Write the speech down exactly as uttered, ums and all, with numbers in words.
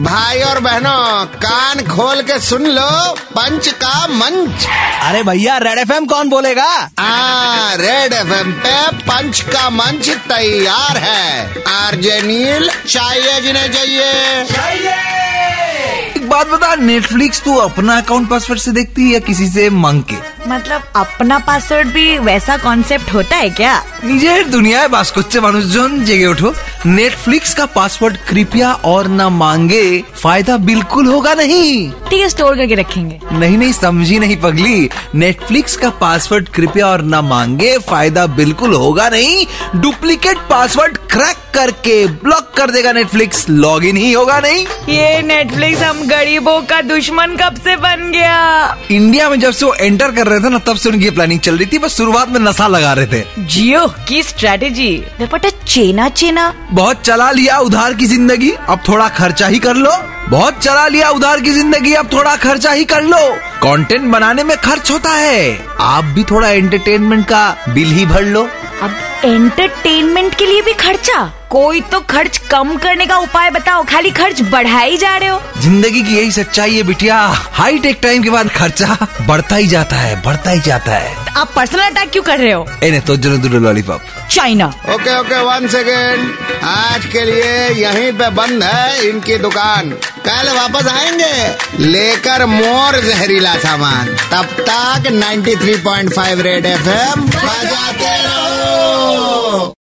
भाई और बहनों कान खोल के सुन लो पंच का मंच। अरे भैया रेड एफएम कौन बोलेगा? हाँ रेड एफएम पे पंच का मंच तैयार है। आरजे नील चाहिए जिन्हें चाहिए, चाहिए। एक बात बता, नेटफ्लिक्स तू अपना अकाउंट पासवर्ड से देखती है या किसी से मांग के? मतलब अपना पासवर्ड भी वैसा कॉन्सेप्ट होता है क्या? निजेर दुनिया बास करछे मानुषजन, जेगे उठो। नेटफ्लिक्स का पासवर्ड कृपया और ना मांगे, फायदा बिल्कुल होगा नहीं। ठीक है, स्टोर करके रखेंगे। नहीं नहीं, समझी नहीं पगली। नेटफ्लिक्स का पासवर्ड कृपया और ना मांगे, फायदा बिल्कुल होगा नहीं। डुप्लीकेट पासवर्ड क्रैक करके ब्लॉक कर देगा नेटफ्लिक्स, लॉगिन ही होगा नहीं। ये नेटफ्लिक्स हम गरीबों का दुश्मन कब से बन गया? इंडिया में जब से वो एंटर कर रहे थे ना, तब से उनकी प्लानिंग चल रही थी। बस शुरुआत में नशा लगा रहे थे। जियो की स्ट्रेटेजी बेपटा चेना चेना। बहुत चला लिया उधार की जिंदगी, अब थोड़ा खर्चा ही कर लो। बहुत चला लिया उधार की जिंदगी अब थोड़ा खर्चा ही कर लो। कंटेंट बनाने में खर्च होता है, आप भी थोड़ा एंटरटेनमेंट का बिल ही भर लो। अब एंटरटेनमेंट के लिए भी खर्चा? कोई तो खर्च कम करने का उपाय बताओ, खाली खर्च बढ़ाई जा रहे हो। जिंदगी की यही सच्चाई है बिटिया, हाईटेक टाइम के बाद खर्चा बढ़ता ही जाता है, बढ़ता ही जाता है। तो आप पर्सनल अटैक क्यों कर रहे हो? एने तो जरूर लॉलीपॉप चाइना। ओके ओके, वन सेकेंड, आज के लिए यहीं पे बंद है इनकी दुकान। कल वापस आएंगे लेकर मोर जहरीला सामान। तब तक ninety three point five red F M बजाते रहो।